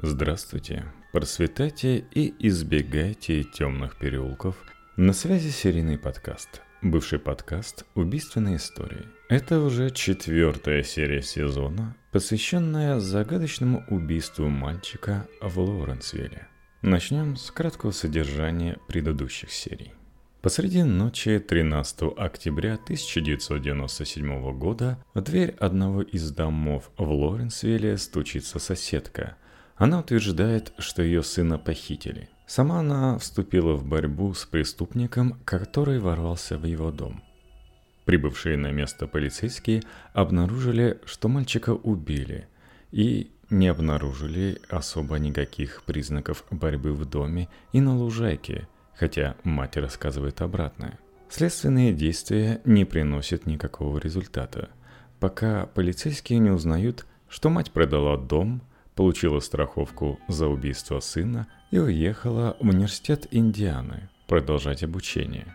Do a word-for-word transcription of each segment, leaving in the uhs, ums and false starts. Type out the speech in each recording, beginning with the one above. Здравствуйте, просветайте и избегайте темных переулков. На связи серийный подкаст, бывший подкаст «Убийственные истории». Это уже четвертая серия сезона, посвященная загадочному убийству мальчика в Лоуренсвилле. Начнем с краткого содержания предыдущих серий. Посреди ночи тринадцатого октября тысяча девятьсот девяносто седьмого года в дверь одного из домов в Лоуренсвилле стучится соседка. Она утверждает, что ее сына похитили. Сама она вступила в борьбу с преступником, который ворвался в его дом. Прибывшие на место полицейские обнаружили, что мальчика убили, и не обнаружили особо никаких признаков борьбы в доме и на лужайке, хотя мать рассказывает обратное. Следственные действия не приносят никакого результата, пока полицейские не узнают, что мать продала дом, получила страховку за убийство сына и уехала в университет Индианы продолжать обучение.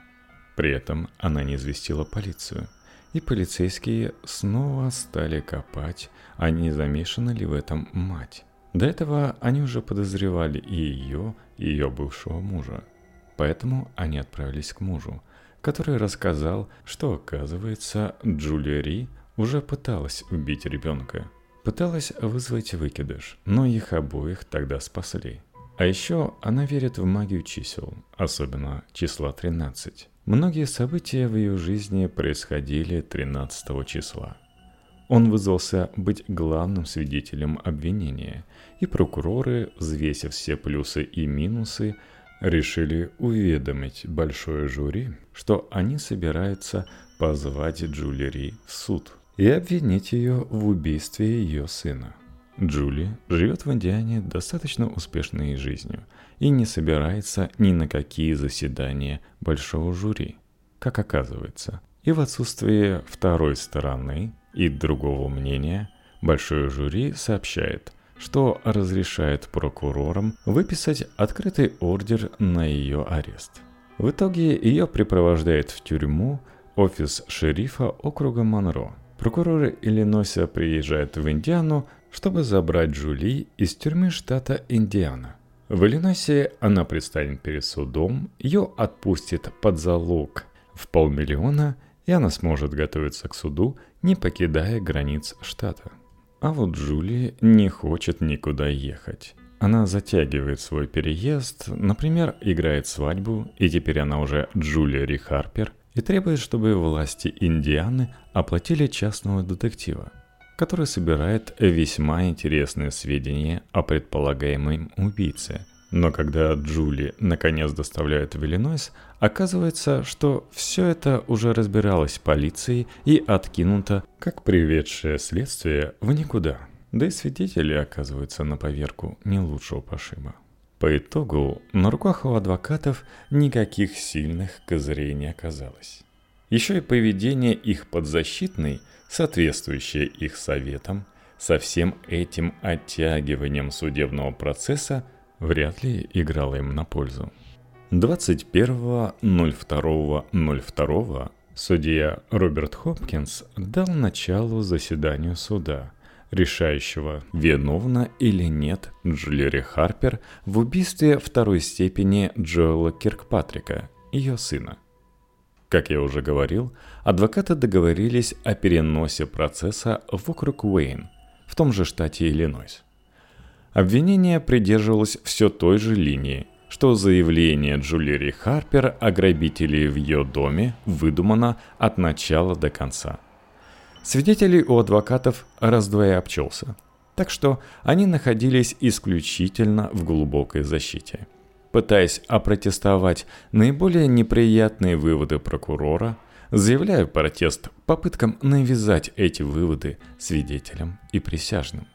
При этом она не известила полицию, и полицейские снова стали копать, а не замешана ли в этом мать. До этого они уже подозревали и ее, и ее бывшего мужа. Поэтому они отправились к мужу, который рассказал, что, оказывается, Джули Ри уже пыталась убить ребенка. Пыталась вызвать выкидыш, но их обоих тогда спасли. А еще она верит в магию чисел, особенно числа тринадцать. Многие события в ее жизни происходили тринадцатого числа. Он вызвался быть главным свидетелем обвинения, и прокуроры, взвесив все плюсы и минусы, решили уведомить большое жюри, что они собираются позвать Джули Ри в суд и обвинить ее в убийстве ее сына. Джули живет в Индиане достаточно успешной жизнью и не собирается ни на какие заседания большого жюри, как оказывается. И в отсутствии второй стороны и другого мнения, большое жюри сообщает, что разрешает прокурорам выписать открытый ордер на ее арест. В итоге ее припровождает в тюрьму офис шерифа округа Монро. Прокуроры Иллинойса приезжают в Индиану, чтобы забрать Джули из тюрьмы штата Индиана. В Иллинойсе она предстанет перед судом, ее отпустят под залог в полмиллиона, и она сможет готовиться к суду, не покидая границ штата. А вот Джули не хочет никуда ехать. Она затягивает свой переезд, например, играет свадьбу, и теперь она уже Джули Ри Харпер, и требует, чтобы власти Индианы оплатили частного детектива, который собирает весьма интересные сведения о предполагаемом убийце. Но когда Джули наконец доставляют в Иллинойс, оказывается, что все это уже разбиралось полицией и откинуто, как приведшее следствие, в никуда. Да и свидетели оказываются на поверку не лучшего пошиба. По итогу, на руках у адвокатов никаких сильных козырей не оказалось. Еще и поведение их подзащитной, соответствующее их советам, со всем этим оттягиванием судебного процесса вряд ли играла им на пользу. двадцать первого ноль второго ноль второго судья Роберт Хопкинс дал начало заседанию суда, решающего, виновна или нет Джули Ри Харпер в убийстве второй степени Джоэла Киркпатрика, ее сына. Как я уже говорил, адвокаты договорились о переносе процесса в округ Уэйн, в том же штате Иллинойс. Обвинение придерживалось все той же линии, что заявление Джули Ри Харпер о грабителе в ее доме выдумано от начала до конца. Свидетелей у адвокатов раздвое обчелся, так что они находились исключительно в глубокой защите, пытаясь опротестовать наиболее неприятные выводы прокурора, заявляя протест попыткам навязать эти выводы свидетелям и присяжным.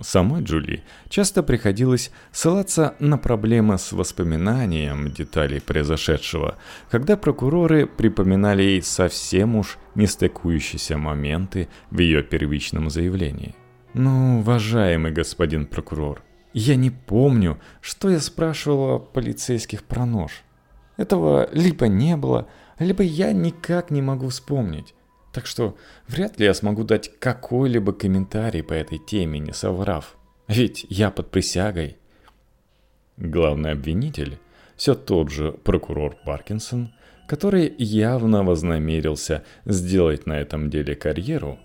Самой Джули часто приходилось ссылаться на проблемы с воспоминанием деталей произошедшего, когда прокуроры припоминали ей совсем уж нестыкующиеся моменты в ее первичном заявлении. «Ну, уважаемый господин прокурор, я не помню, что я спрашивала полицейских про нож. Этого либо не было, либо я никак не могу вспомнить. Так что вряд ли я смогу дать какой-либо комментарий по этой теме, не соврав. Ведь я под присягой». Главный обвинитель, все тот же прокурор Паркинсон, который явно вознамерился сделать на этом деле карьеру,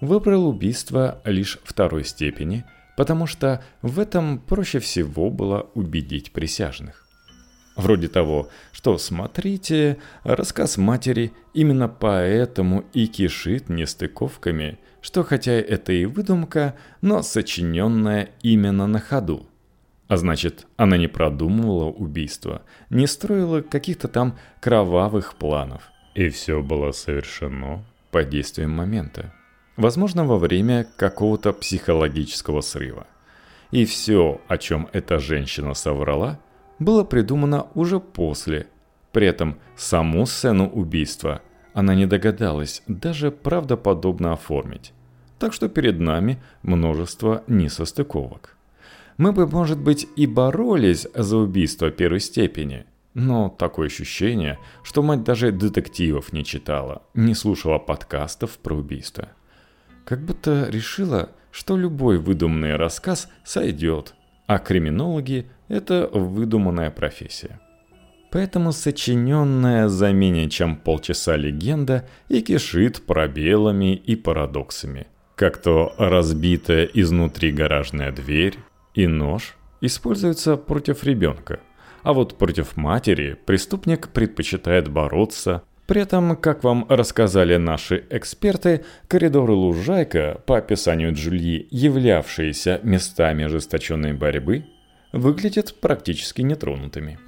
выбрал убийство лишь второй степени, потому что в этом проще всего было убедить присяжных. Вроде того, что смотрите, рассказ матери именно поэтому и кишит нестыковками, что хотя это и выдумка, но сочиненная именно на ходу. А значит, она не продумывала убийство, не строила каких-то там кровавых планов. И все было совершено по действиям момента. Возможно, во время какого-то психологического срыва. И все, о чем эта женщина соврала, было придумано уже после. При этом саму сцену убийства она не догадалась даже правдоподобно оформить. Так что перед нами множество несостыковок. Мы бы, может быть, и боролись за убийство первой степени, но такое ощущение, что мать даже детективов не читала, не слушала подкастов про убийство. Как будто решила, что любой выдуманный рассказ сойдет, а криминологи – это выдуманная профессия. Поэтому сочиненная за менее чем полчаса легенда и кишит пробелами и парадоксами. Как то разбитая изнутри гаражная дверь и нож используются против ребенка, а вот против матери преступник предпочитает бороться. При этом, как вам рассказали наши эксперты, коридоры лужайка, по описанию Джульи, являвшиеся местами ожесточенной борьбы, выглядят практически нетронутыми.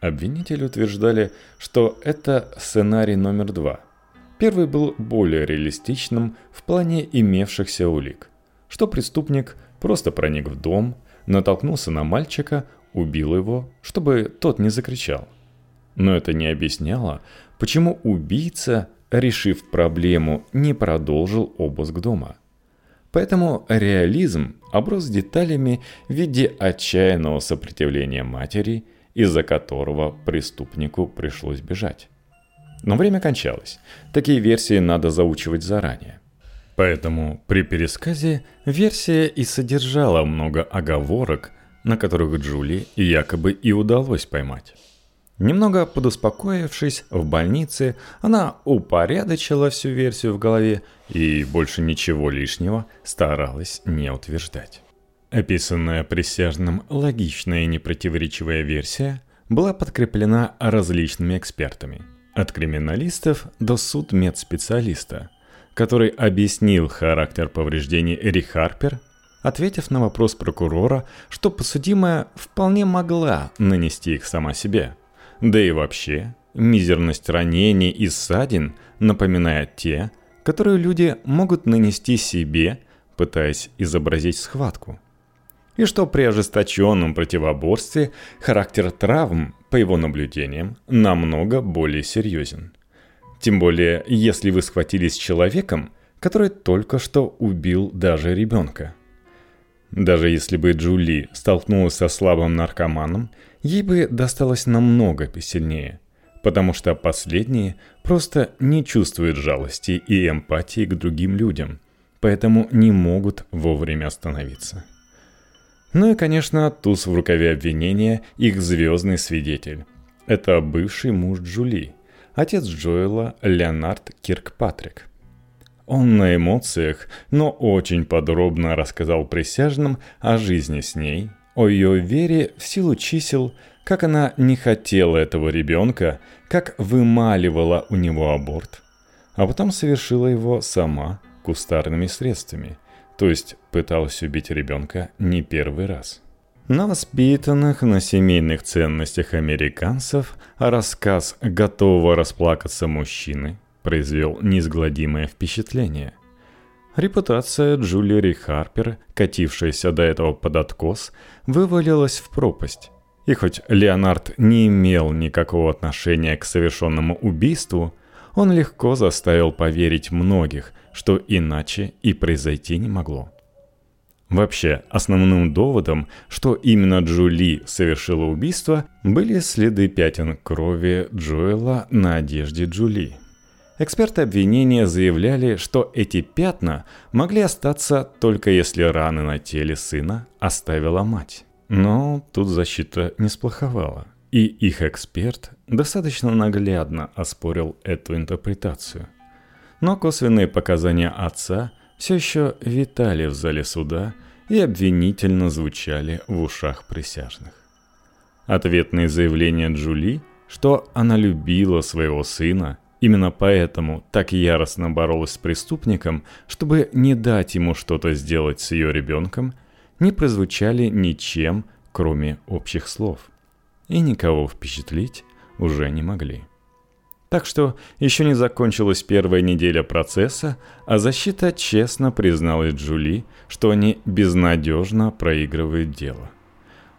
Обвинители утверждали, что это сценарий номер два. Первый был более реалистичным в плане имевшихся улик, что преступник просто проник в дом, натолкнулся на мальчика, убил его, чтобы тот не закричал. Но это не объясняло, почему убийца, решив проблему, не продолжил обыск дома. Поэтому реализм оброс деталями в виде отчаянного сопротивления матери, из-за которого преступнику пришлось бежать. Но время кончалось. Такие версии надо заучивать заранее. Поэтому при пересказе версия и содержала много оговорок, на которых Джули якобы и удалось поймать. Немного подуспокоившись в больнице, она упорядочила всю версию в голове и больше ничего лишнего старалась не утверждать. Описанная присяжным логичная и непротиворечивая версия была подкреплена различными экспертами, от криминалистов до судмедспециалиста, который объяснил характер повреждений Ри Харпер, ответив на вопрос прокурора, что подсудимая вполне могла нанести их сама себе. Да и вообще, мизерность ранений и ссадин напоминает те, которые люди могут нанести себе, пытаясь изобразить схватку. И что при ожесточенном противоборстве характер травм, по его наблюдениям, намного более серьезен. Тем более, если вы схватились с человеком, который только что убил даже ребенка. Даже если бы Джули столкнулась со слабым наркоманом, ей бы досталось намного посильнее, потому что последние просто не чувствуют жалости и эмпатии к другим людям, поэтому не могут вовремя остановиться. Ну и, конечно, туз в рукаве обвинения их звездный свидетель. Это бывший муж Джули, отец Джоэла Леонард Киркпатрик. Он на эмоциях, но очень подробно рассказал присяжным о жизни с ней, о ее вере в силу чисел, как она не хотела этого ребенка, как вымаливала у него аборт, а потом совершила его сама кустарными средствами, то есть пыталась убить ребенка не первый раз. На воспитанных на семейных ценностях американцев рассказ готового расплакаться мужчины произвел неизгладимое впечатление. Репутация Джули Ри Харпер, катившаяся до этого под откос, вывалилась в пропасть. И хоть Леонард не имел никакого отношения к совершенному убийству, он легко заставил поверить многих, что иначе и произойти не могло. Вообще, основным доводом, что именно Джули совершила убийство, были следы пятен крови Джоэла на одежде Джули. Эксперты обвинения заявляли, что эти пятна могли остаться только если раны на теле сына оставила мать. Но тут защита не сплоховала, и их эксперт достаточно наглядно оспорил эту интерпретацию. Но косвенные показания отца все еще витали в зале суда и обвинительно звучали в ушах присяжных. Ответные заявления Джули, что она любила своего сына, именно поэтому так яростно боролась с преступником, чтобы не дать ему что-то сделать с ее ребенком, не прозвучали ничем, кроме общих слов, и никого впечатлить уже не могли. Так что еще не закончилась первая неделя процесса, а защита честно призналась Джули, что они безнадежно проигрывают дело.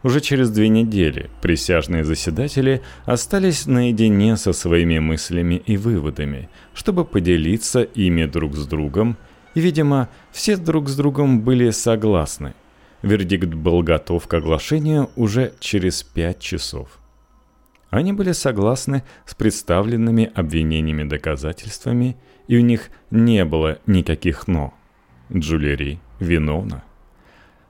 Уже через две недели присяжные заседатели остались наедине со своими мыслями и выводами, чтобы поделиться ими друг с другом, и, видимо, все друг с другом были согласны. Вердикт был готов к оглашению уже через пять часов. Они были согласны с представленными обвинениями доказательствами, и у них не было никаких «но». Джули Ри виновна.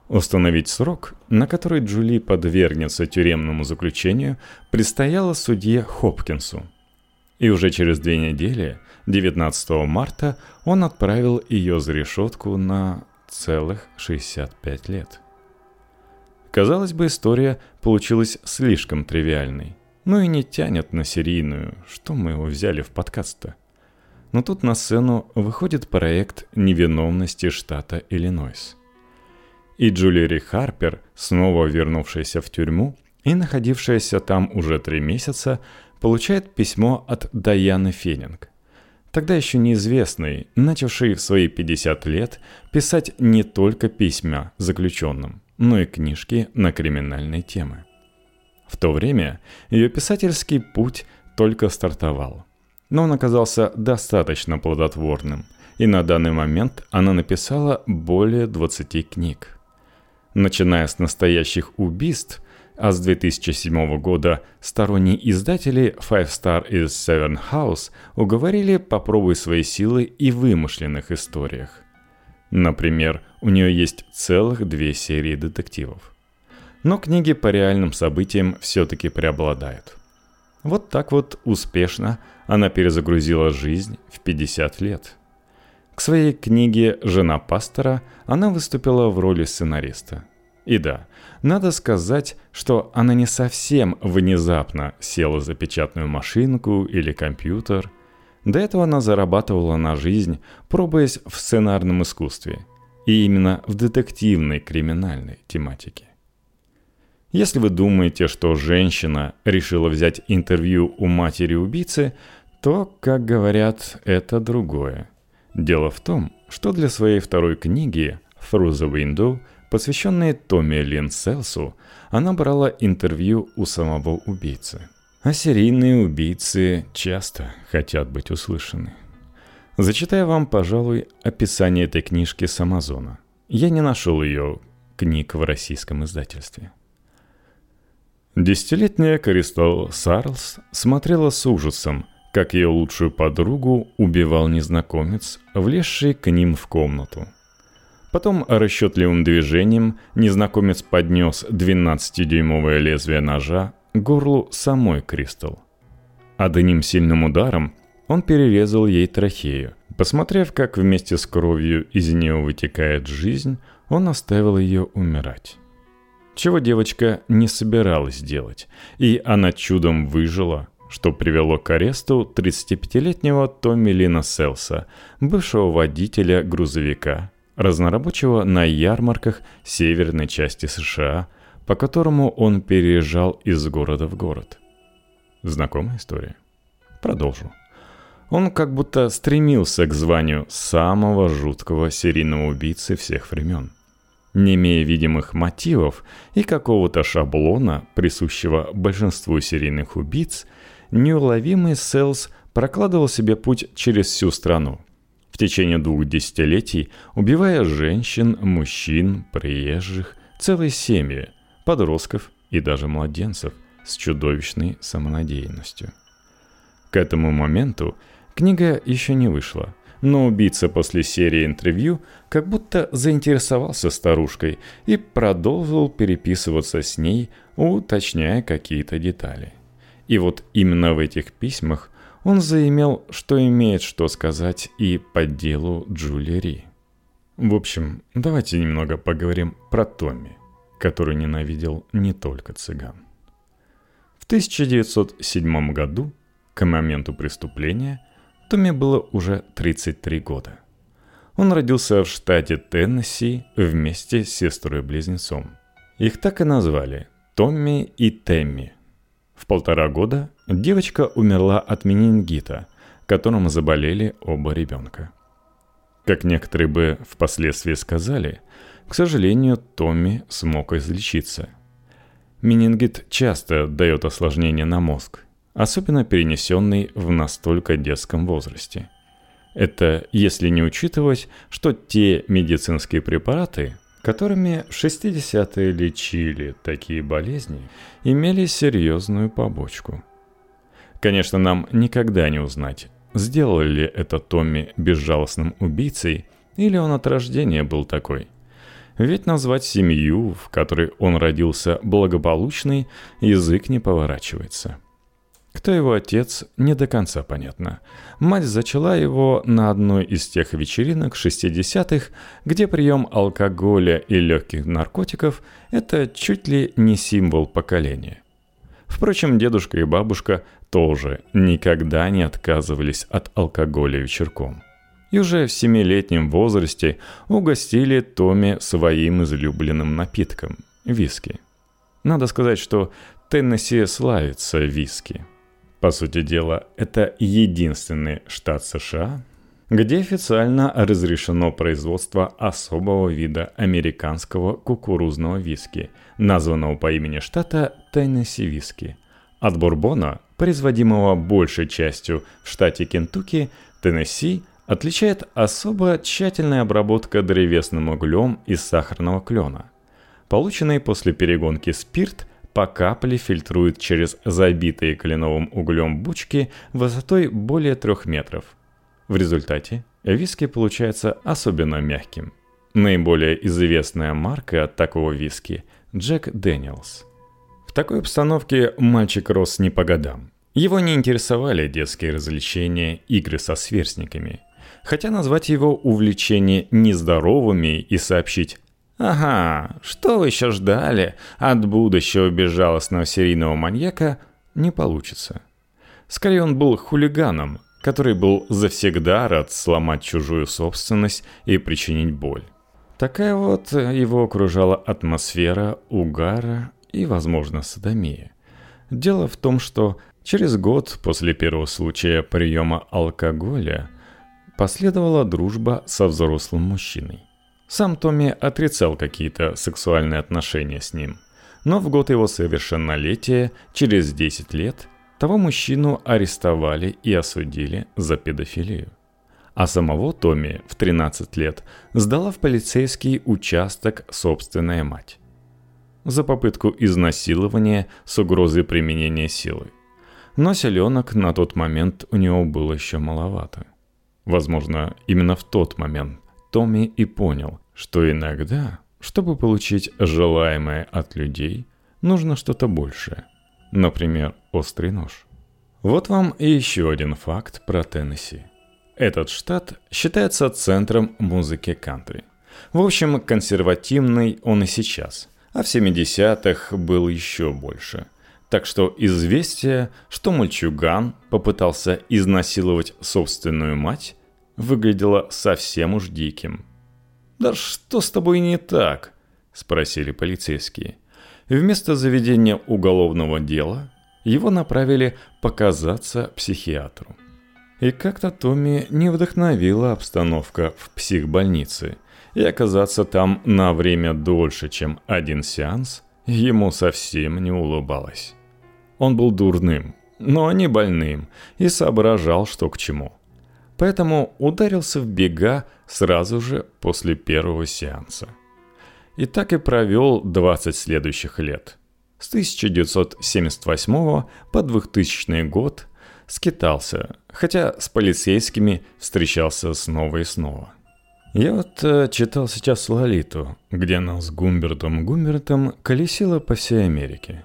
Установить срок, на который Джули подвергнется тюремному заключению, предстояло судье Хопкинсу. И уже через две недели, девятнадцатого марта, он отправил ее за решетку на целых шестьдесят пять лет. Казалось бы, история получилась слишком тривиальной. Ну и не тянет на серийную, что мы его взяли в подкаст-то. Но тут на сцену выходит проект невиновности штата Иллинойс. И Джули Ри Харпер, снова вернувшаяся в тюрьму и находившаяся там уже три месяца, получает письмо от Дайаны Фенинг, тогда еще неизвестной, начавшей в свои пятьдесят лет писать не только письма заключенным, но и книжки на криминальные темы. В то время ее писательский путь только стартовал, но он оказался достаточно плодотворным, и на данный момент она написала более двадцати книг. Начиная с настоящих убийств, а с две тысячи седьмого года сторонние издатели Five Star и Seven House уговорили попробуй свои силы и в вымышленных историях. Например, у нее есть целых две серии детективов. Но книги по реальным событиям все-таки преобладают. Вот так вот успешно она перезагрузила жизнь в пятьдесят лет. К своей книге «Жена пастора» она выступила в роли сценариста. И да, надо сказать, что она не совсем внезапно села за печатную машинку или компьютер. До этого она зарабатывала на жизнь, пробуясь в сценарном искусстве. И именно в детективной криминальной тематике. Если вы думаете, что женщина решила взять интервью у матери-убийцы, то, как говорят, это другое. Дело в том, что для своей второй книги «Through the Window», посвященной Томми Лин Селсу, она брала интервью у самого убийцы. А серийные убийцы часто хотят быть услышаны. Зачитаю вам, пожалуй, описание этой книжки с Амазона. Я не нашел ее книг в российском издательстве. Десятилетняя Кристал Сарлс смотрела с ужасом, как ее лучшую подругу убивал незнакомец, влезший к ним в комнату. Потом расчетливым движением незнакомец поднес двенадцатидюймовое лезвие ножа к горлу самой Кристал. Одним сильным ударом он перерезал ей трахею. Посмотрев, как вместе с кровью из нее вытекает жизнь, он оставил ее умирать. Чего девочка не собиралась делать, и она чудом выжила, что привело к аресту тридцатипятилетнего Томми Лина Селса, бывшего водителя грузовика, разнорабочего на ярмарках северной части США, по которому он переезжал из города в город. Знакомая история? Продолжу. Он как будто стремился к званию самого жуткого серийного убийцы всех времен, не имея видимых мотивов и какого-то шаблона, присущего большинству серийных убийц. Неуловимый Селс прокладывал себе путь через всю страну, в течение двух десятилетий убивая женщин, мужчин, приезжих, целые семьи, подростков и даже младенцев с чудовищной самонадеянностью. К этому моменту Книга еще не вышла, но убийца после серии интервью как будто заинтересовался старушкой и продолжил переписываться с ней, уточняя какие-то детали. И вот именно в этих письмах он заимел, что имеет что сказать и по делу Джули Ри. В общем, давайте немного поговорим про Томми, который ненавидел не только цыган. В тысяча девятьсот седьмом году, к моменту преступления, Томми было уже тридцать три года. Он родился в штате Теннесси вместе с сестрой-близнецом. Их так и назвали – Томми и Тэмми. В полтора года девочка умерла от менингита, которым заболели оба ребенка. Как некоторые бы впоследствии сказали, к сожалению, Томми смог излечиться. Менингит часто дает осложнения на мозг, особенно перенесенный в настолько детском возрасте. Это если не учитывать, что те медицинские препараты, которыми в шестидесятые лечили такие болезни, имели серьезную побочку. Конечно, нам никогда не узнать, сделали ли это Томми безжалостным убийцей, или он от рождения был такой. Ведь назвать семью, в которой он родился, благополучной, язык не поворачивается. Кто его отец, не до конца понятно. Мать зачала его на одной из тех вечеринок шестидесятых, где прием алкоголя и легких наркотиков – это чуть ли не символ поколения. Впрочем, дедушка и бабушка тоже никогда не отказывались от алкоголя вечерком. И уже в семилетнем возрасте угостили Томми своим излюбленным напитком – виски. Надо сказать, что Теннесси славится виски. По сути дела, это единственный штат США, где официально разрешено производство особого вида американского кукурузного виски, названного по имени штата Теннесси виски. От бурбона, производимого большей частью в штате Кентукки, Теннесси отличает особо тщательная обработка древесным углем из сахарного клена. Полученный после перегонки спирт по капле фильтруют через забитые кленовым углем бучки высотой более трех метров. В результате виски получается особенно мягким. Наиболее известная марка от такого виски – Джек Дэниелс. В такой обстановке мальчик рос не по годам. Его не интересовали детские развлечения, игры со сверстниками. Хотя назвать его увлечения нездоровыми и сообщить: «Ага, что вы еще ждали от будущего безжалостного серийного маньяка?» не получится. Скорее, он был хулиганом, который был завсегда рад сломать чужую собственность и причинить боль. Такая вот его окружала атмосфера угара и, возможно, содомии. Дело в том, что через год после первого случая приема алкоголя последовала дружба со взрослым мужчиной. Сам Томми отрицал какие-то сексуальные отношения с ним, но в год его совершеннолетия, через десять лет, того мужчину арестовали и осудили за педофилию. А самого Томми в тринадцать лет сдала в полицейский участок собственная мать за попытку изнасилования с угрозой применения силы. Но силенок на тот момент у него было еще маловато. Возможно, именно в тот момент Томми и понял, что иногда, чтобы получить желаемое от людей, нужно что-то большее. Например, острый нож. Вот вам и еще один факт про Теннесси. Этот штат считается центром музыки кантри. В общем, консервативный он и сейчас, а в семидесятых был еще больше. Так что известие, что мальчуган попытался изнасиловать собственную мать, выглядело совсем уж диким. «Да что с тобой не так?» – спросили полицейские. Вместо заведения уголовного дела его направили показаться психиатру. И как-то Томми не вдохновила обстановка в психбольнице, и оказаться там на время дольше, чем один сеанс, ему совсем не улыбалось. Он был дурным, но не больным, и соображал, что к чему. Поэтому ударился в бега сразу же после первого сеанса. И так и провел двадцать следующих лет. С тысяча девятьсот семьдесят восьмого по двухтысячный год скитался, хотя с полицейскими встречался снова и снова. Я вот э, читал сейчас «Лолиту», где она с Гумбертом Гумбертом колесила по всей Америке.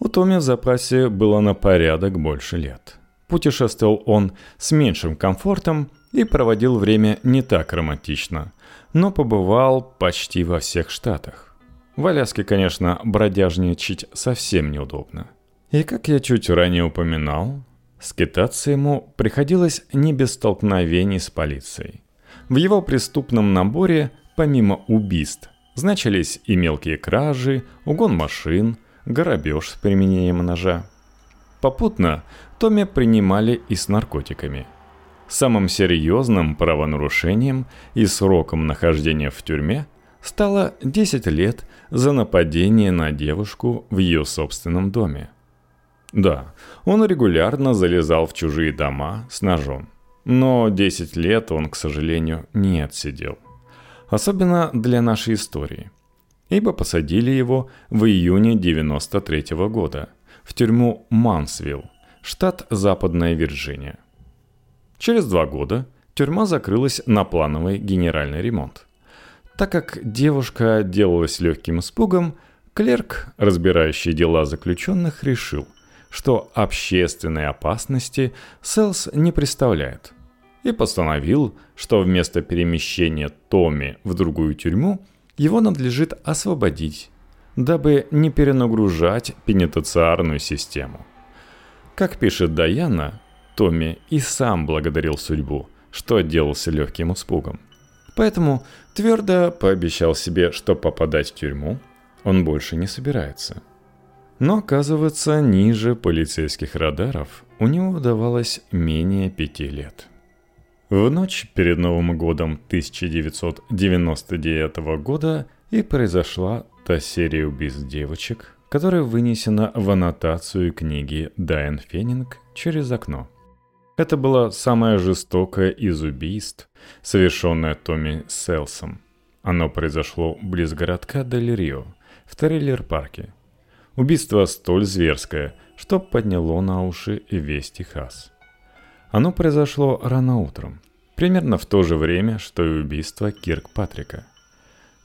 У Томми в запасе было на порядок больше лет. Путешествовал он с меньшим комфортом и проводил время не так романтично, но побывал почти во всех штатах. В Аляске, конечно, бродяжничать совсем неудобно. И как я чуть ранее упоминал, скитаться ему приходилось не без столкновений с полицией. В его преступном наборе, помимо убийств, значились и мелкие кражи, угон машин, грабеж с применением ножа. Попутно Томми принимали и с наркотиками. Самым серьезным правонарушением и сроком нахождения в тюрьме стало десять лет за нападение на девушку в ее собственном доме. Да, он регулярно залезал в чужие дома с ножом. Но десять лет он, к сожалению, не отсидел. Особенно для нашей истории. Ибо посадили его в июне девяносто третьего года в тюрьму Мансвилл, штат Западная Вирджиния. Через два года тюрьма закрылась на плановый генеральный ремонт. Так как девушка отделалась легким испугом, клерк, разбирающий дела заключенных, решил, что общественной опасности Селс не представляет, и постановил, что вместо перемещения Томми в другую тюрьму его надлежит освободить, дабы не перенагружать пенитенциарную систему. Как пишет Дайана, Томми и сам благодарил судьбу, что отделался легким испугом. Поэтому твердо пообещал себе, что попадать в тюрьму он больше не собирается. Но, оказывается, ниже полицейских радаров у него давалось менее пяти лет. В ночь перед Новым годом тысяча девятьсот девяносто девятого года и произошла та серия убийств девочек, которая вынесена в аннотацию книги Дайан Фенинг «Через окно». Это было самое жестокое из убийств, совершенное Томми Селсом. Оно произошло близ городка Дели Рио, в трейлер-парке. Убийство столь зверское, что подняло на уши весь Техас. Оно произошло рано утром, примерно в то же время, что и убийство Киркпатрика.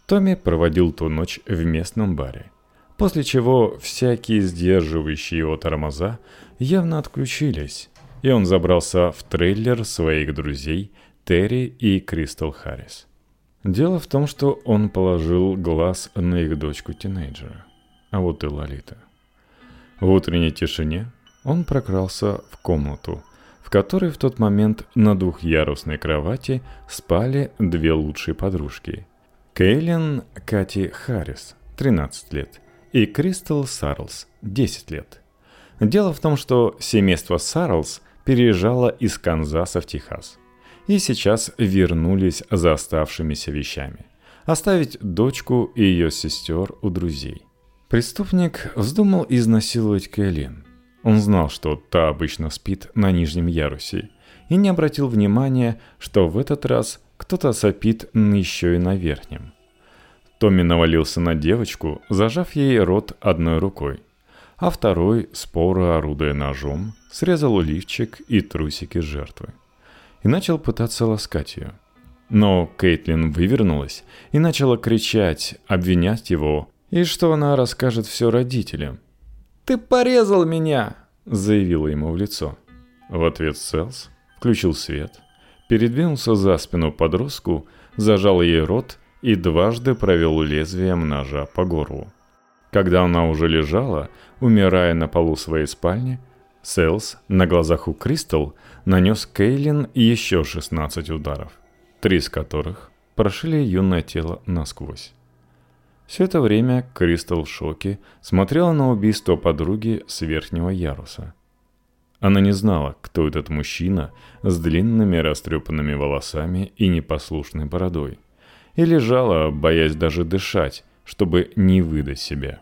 Томми проводил ту ночь в местном баре, после чего всякие сдерживающие его тормоза явно отключились, и он забрался в трейлер своих друзей Терри и Кристал Харрис. Дело в том, что он положил глаз на их дочку-тинейджера. А вот и Лолита. В утренней тишине он прокрался в комнату, в которой в тот момент на двухъярусной кровати спали две лучшие подружки. Кейлин Кэти Харрис, тринадцать лет, и Кристал Сарлс, десять лет. Дело в том, что семейство Сарлс переезжало из Канзаса в Техас, и сейчас вернулись за оставшимися вещами, оставить дочку и ее сестер у друзей. Преступник вздумал изнасиловать Кейлин. Он знал, что та обычно спит на нижнем ярусе, и не обратил внимания, что в этот раз кто-то сопит еще и на верхнем. Томми навалился на девочку, зажав ей рот одной рукой, а второй, споро орудуя ножом, срезал лифчик и трусики жертвы и начал пытаться ласкать ее. Но Кейтлин вывернулась и начала кричать, обвинять его, и что она расскажет все родителям. «Ты порезал меня!» – заявила ему в лицо. В ответ Селс включил свет, передвинулся за спину подростку, зажал ей рот и дважды провел лезвием ножа по горлу. Когда она уже лежала, умирая на полу своей спальни, Селс на глазах у Кристал нанес Кейлин еще шестнадцать ударов, три из которых прошили юное тело насквозь. Все это время Кристал в шоке смотрела на убийство подруги с верхнего яруса. Она не знала, кто этот мужчина с длинными растрепанными волосами и непослушной бородой, и лежала, боясь даже дышать, чтобы не выдать себя.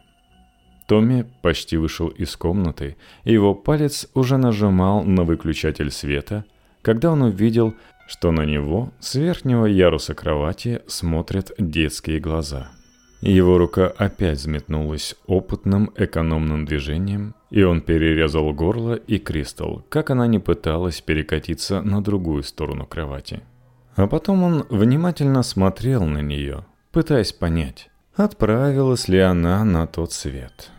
Томми почти вышел из комнаты, и его палец уже нажимал на выключатель света, когда он увидел, что на него с верхнего яруса кровати смотрят детские глаза. Его рука опять взметнулась опытным экономным движением, и и он перерезал горло и Кристал, как она не пыталась перекатиться на другую сторону кровати. А потом он внимательно смотрел на нее, пытаясь понять, отправилась ли она на тот свет.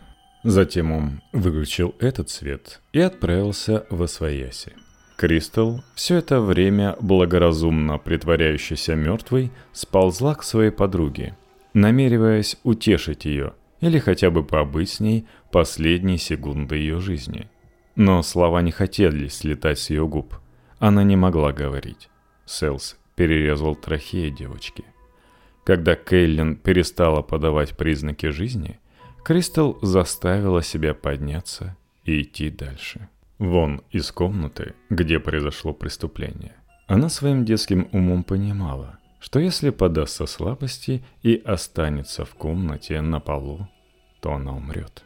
Затем он выключил этот свет и отправился восвояси. Кристал, все это время благоразумно притворяющаяся мертвой, сползла к своей подруге, намереваясь утешить ее или хотя бы побыть с ней последние секунды ее жизни. Но слова не хотели слетать с ее губ. Она не могла говорить. Селс перерезал трахею девочки. Когда Кейлин перестала подавать признаки жизни, Кристал заставила себя подняться и идти дальше. Вон из комнаты, где произошло преступление. Она своим детским умом понимала, что если подастся слабости и останется в комнате на полу, то она умрет.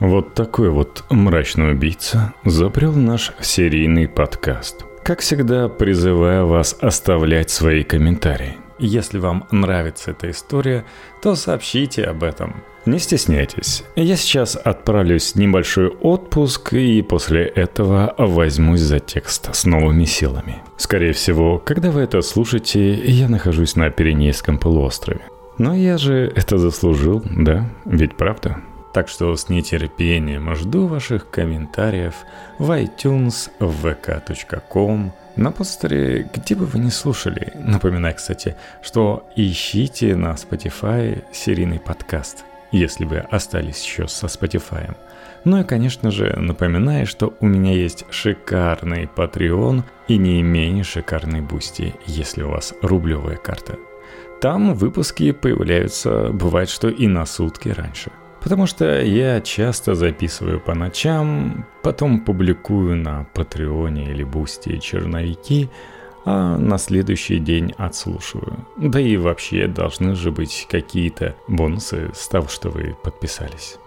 Вот такой вот мрачный убийца запрел наш серийный подкаст. Как всегда, призываю вас оставлять свои комментарии. Если вам нравится эта история, то сообщите об этом. Не стесняйтесь. Я сейчас отправлюсь в небольшой отпуск и после этого возьмусь за текст с новыми силами. Скорее всего, когда вы это слушаете, я нахожусь на Пиренейском полуострове. Но я же это заслужил, да? Ведь правда? Так что с нетерпением жду ваших комментариев в iTunes, в ви ка точка ком, на постере, где бы вы ни слушали. Напоминаю, кстати, что ищите на Spotify серийный подкаст, если вы остались еще со Spotify. Ну и, конечно же, напоминаю, что у меня есть шикарный Patreon и не менее шикарный Boosty, если у вас рублевая карта. Там выпуски появляются, бывает, что и на сутки раньше. Потому что я часто записываю по ночам, потом публикую на Патреоне или Бусти черновики, а на следующий день отслушиваю. Да и вообще должны же быть какие-то бонусы с того, что вы подписались.